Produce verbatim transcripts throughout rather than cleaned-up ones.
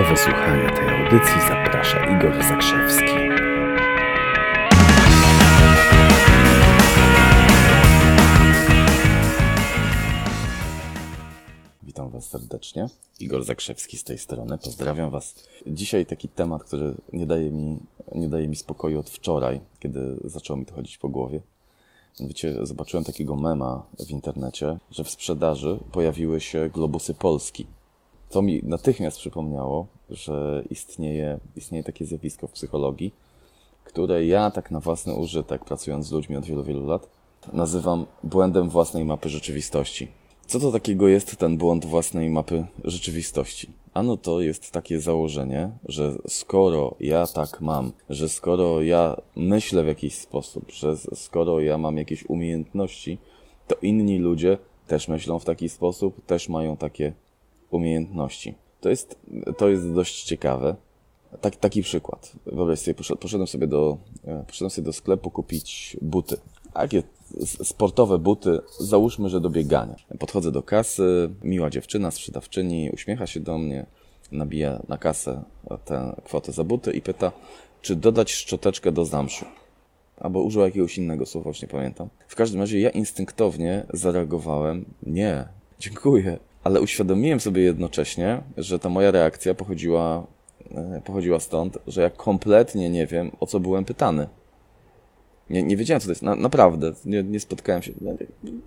Do wysłuchania tej audycji zaprasza Igor Zakrzewski. Witam Was serdecznie. Igor Zakrzewski z tej strony. Pozdrawiam Was. Dzisiaj taki temat, który nie daje mi, nie daje mi spokoju od wczoraj, kiedy zaczęło mi to chodzić po głowie. Wiecie, zobaczyłem takiego mema w internecie, że w sprzedaży pojawiły się globusy Polski. To mi natychmiast przypomniało, że istnieje, istnieje takie zjawisko w psychologii, które ja tak na własny użytek, pracując z ludźmi od wielu, wielu lat, nazywam błędem własnej mapy rzeczywistości. Co to takiego jest ten błąd własnej mapy rzeczywistości? Ano to jest takie założenie, że skoro ja tak mam, że skoro ja myślę w jakiś sposób, że skoro ja mam jakieś umiejętności, to inni ludzie też myślą w taki sposób, też mają takie umiejętności. To jest, to jest dość ciekawe. Tak, taki przykład. Wyobraź sobie, poszedłem sobie do, poszedłem sobie do sklepu kupić buty. Takie sportowe buty, załóżmy, że do biegania. Podchodzę do kasy, miła dziewczyna, sprzedawczyni, uśmiecha się do mnie, nabija na kasę tę kwotę za buty i pyta, czy dodać szczoteczkę do zamszu. Albo użyła jakiegoś innego słowa, już nie pamiętam. W każdym razie ja instynktownie zareagowałem, nie, dziękuję. Ale uświadomiłem sobie jednocześnie, że ta moja reakcja pochodziła, pochodziła stąd, że ja kompletnie nie wiem, o co byłem pytany. Nie, nie wiedziałem, co to jest. Na, naprawdę, nie, nie spotkałem się.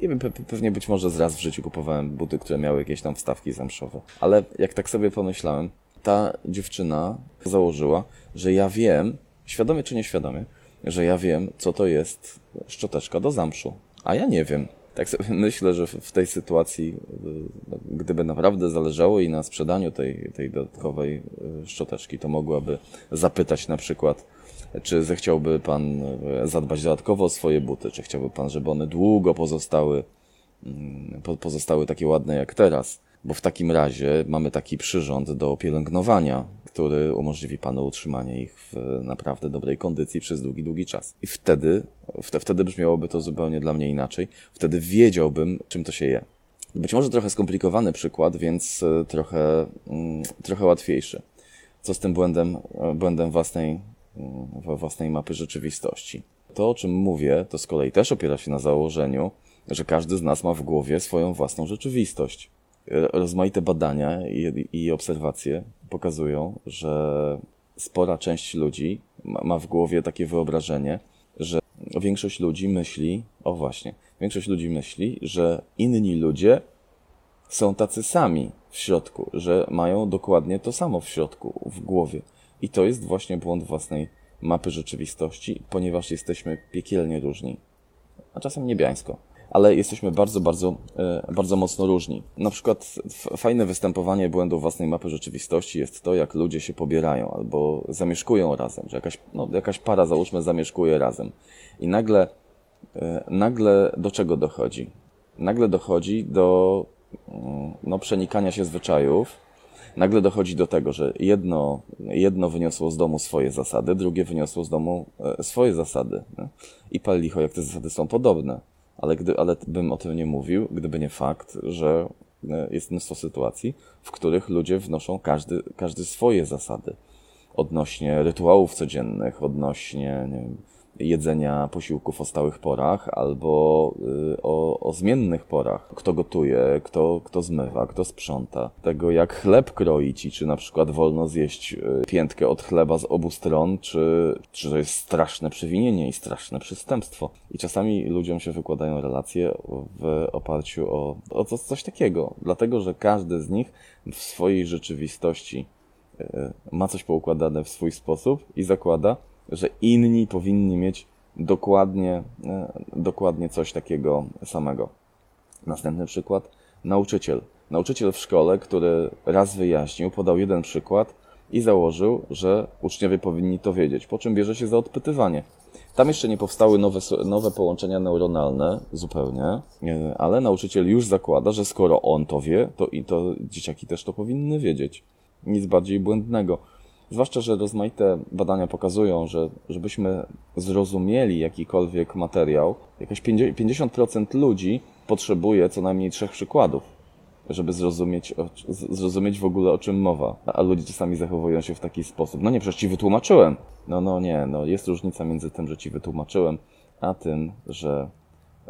Nie wiem, pewnie być może z raz w życiu kupowałem buty, które miały jakieś tam wstawki zamszowe. Ale jak tak sobie pomyślałem, ta dziewczyna założyła, że ja wiem, świadomie czy nieświadomie, że ja wiem, co to jest szczoteczka do zamszu. A ja nie wiem. Tak sobie myślę, że w tej sytuacji, gdyby naprawdę zależało jej na sprzedaniu tej, tej dodatkowej szczoteczki, to mogłaby zapytać na przykład, czy zechciałby pan zadbać dodatkowo o swoje buty, czy chciałby pan, żeby one długo pozostały, pozostały takie ładne jak teraz, bo w takim razie mamy taki przyrząd do pielęgnowania, który umożliwi panu utrzymanie ich w naprawdę dobrej kondycji przez długi, długi czas. I wtedy, wtedy brzmiałoby to zupełnie dla mnie inaczej. Wtedy wiedziałbym, czym to się je. Być może trochę skomplikowany przykład, więc trochę, trochę łatwiejszy. Co z tym błędem, błędem własnej, własnej mapy rzeczywistości? To, o czym mówię, to z kolei też opiera się na założeniu, że każdy z nas ma w głowie swoją własną rzeczywistość. Rozmaite badania i, i obserwacje pokazują, że spora część ludzi ma, ma w głowie takie wyobrażenie, że większość ludzi myśli, o właśnie, większość ludzi myśli, że inni ludzie są tacy sami w środku, że mają dokładnie to samo w środku, w głowie. I to jest właśnie błąd własnej mapy rzeczywistości, ponieważ jesteśmy piekielnie różni, a czasem niebiańsko. Ale jesteśmy bardzo, bardzo, bardzo mocno różni. Na przykład fajne występowanie błędów własnej mapy rzeczywistości jest to, jak ludzie się pobierają albo zamieszkują razem, że jakaś, no, jakaś para, załóżmy, zamieszkuje razem. I nagle, nagle do czego dochodzi? Nagle dochodzi do no, przenikania się zwyczajów. Nagle dochodzi do tego, że jedno, jedno wyniosło z domu swoje zasady, drugie wyniosło z domu swoje zasady. I pal licho, jak te zasady są podobne. Ale, gdy, ale bym o tym nie mówił, gdyby nie fakt, że jest mnóstwo sytuacji, w których ludzie wnoszą każdy, każdy swoje zasady odnośnie rytuałów codziennych, odnośnie nie wiem, jedzenia posiłków o stałych porach albo y, o, o zmiennych porach. Kto gotuje, kto, kto zmywa, kto sprząta. Tego jak chleb kroić i czy na przykład wolno zjeść piętkę od chleba z obu stron, czy, czy to jest straszne przewinienie i straszne przestępstwo. I czasami ludziom się wykładają relacje w oparciu o, o to, coś takiego. Dlatego, że każdy z nich w swojej rzeczywistości y, ma coś poukładane w swój sposób i zakłada, że inni powinni mieć dokładnie, dokładnie coś takiego samego. Następny przykład. Nauczyciel. Nauczyciel w szkole, który raz wyjaśnił, podał jeden przykład i założył, że uczniowie powinni to wiedzieć, po czym bierze się za odpytywanie. Tam jeszcze nie powstały nowe, nowe połączenia neuronalne zupełnie, ale nauczyciel już zakłada, że skoro on to wie, to i to dzieciaki też to powinny wiedzieć. Nic bardziej błędnego. Zwłaszcza, że rozmaite badania pokazują, że żebyśmy zrozumieli jakikolwiek materiał, jakieś pięćdziesiąt procent ludzi potrzebuje co najmniej trzech przykładów. żeby zrozumieć, zrozumieć w ogóle, o czym mowa. A ludzie czasami zachowują się w taki sposób. No nie, przecież ci wytłumaczyłem. No, no nie, no jest różnica między tym, że ci wytłumaczyłem, a tym, że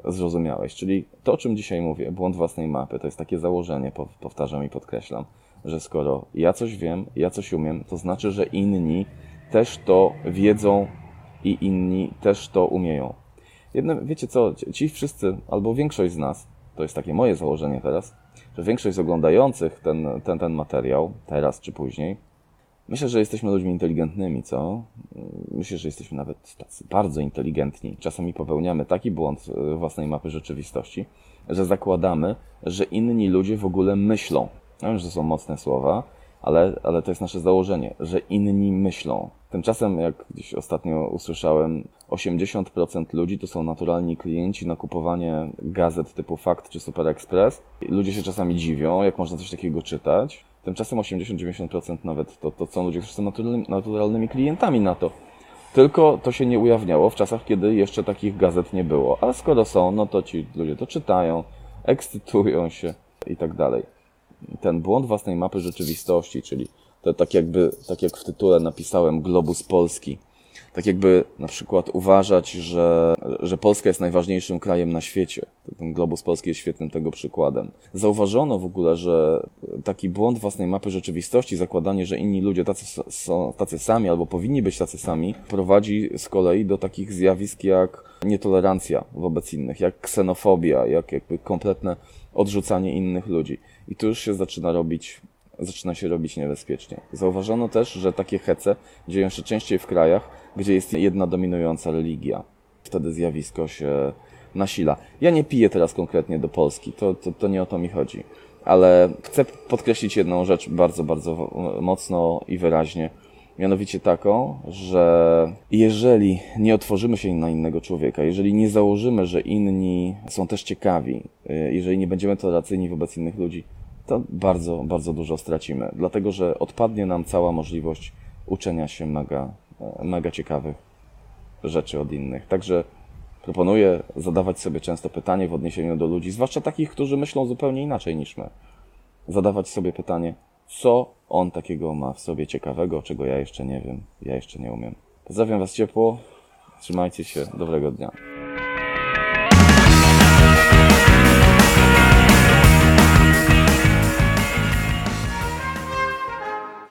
zrozumiałeś. Czyli to, o czym dzisiaj mówię, błąd własnej mapy, to jest takie założenie, powtarzam i podkreślam, że skoro ja coś wiem, ja coś umiem, to znaczy, że inni też to wiedzą i inni też to umieją. Jednak wiecie co, ci wszyscy, albo większość z nas, to jest takie moje założenie teraz, że większość z oglądających ten, ten, ten materiał, teraz czy później, myślę, że jesteśmy ludźmi inteligentnymi, co? Myślę, że jesteśmy nawet tacy bardzo inteligentni. Czasami popełniamy taki błąd własnej mapy rzeczywistości, że zakładamy, że inni ludzie w ogóle myślą. Ja wiem, że są mocne słowa, ale, ale to jest nasze założenie, że inni myślą. Tymczasem, jak gdzieś ostatnio usłyszałem, osiemdziesiąt procent ludzi to są naturalni klienci na kupowanie gazet typu Fakt czy Super Express. Ludzie się czasami dziwią, jak można coś takiego czytać. Tymczasem osiemdziesiąt do dziewięćdziesięciu procent nawet to, to są ludzie, którzy są naturalnymi, naturalnymi klientami na to. Tylko to się nie ujawniało w czasach, kiedy jeszcze takich gazet nie było. A skoro są, no to ci ludzie to czytają, ekscytują się i tak dalej. Ten błąd własnej mapy rzeczywistości, czyli to tak jakby, tak jak w tytule napisałem, globus Polski. Tak jakby na przykład uważać, że, że Polska jest najważniejszym krajem na świecie. Ten globus Polski jest świetnym tego przykładem. Zauważono w ogóle, że taki błąd własnej mapy rzeczywistości, zakładanie, że inni ludzie tacy są tacy sami albo powinni być tacy sami, prowadzi z kolei do takich zjawisk jak nietolerancja wobec innych, jak ksenofobia, jak jakby kompletne odrzucanie innych ludzi. I tu już się zaczyna robić... zaczyna się robić niebezpiecznie. Zauważono też, że takie hece dzieją się częściej w krajach, gdzie jest jedna dominująca religia. Wtedy zjawisko się nasila. Ja nie piję teraz konkretnie do Polski, to, to, to nie o to mi chodzi. Ale chcę podkreślić jedną rzecz bardzo, bardzo mocno i wyraźnie. Mianowicie taką, że jeżeli nie otworzymy się na innego człowieka, jeżeli nie założymy, że inni są też ciekawi, jeżeli nie będziemy tolerancyjni wobec innych ludzi, to bardzo, bardzo dużo stracimy, dlatego że odpadnie nam cała możliwość uczenia się mega, mega ciekawych rzeczy od innych. Także proponuję zadawać sobie często pytanie w odniesieniu do ludzi, zwłaszcza takich, którzy myślą zupełnie inaczej niż my. Zadawać sobie pytanie, co on takiego ma w sobie ciekawego, czego ja jeszcze nie wiem, ja jeszcze nie umiem. Pozdrawiam Was ciepło, trzymajcie się, dobrego dnia.